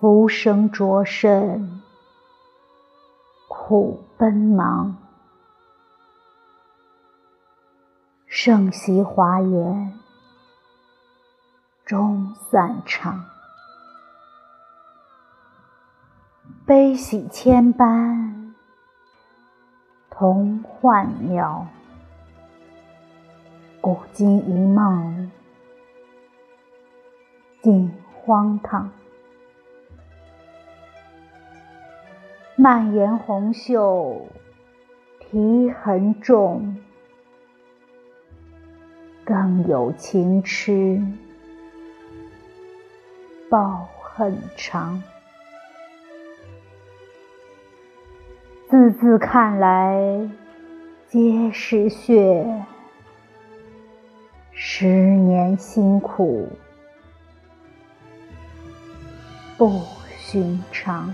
浮生浊身苦奔忙，盛席华筵终散场，悲喜千般同幻渺，古今一梦尽荒唐。蔓延红袖啼痕重，更有情痴报恨长。字字看来皆是血，10年辛苦不寻常。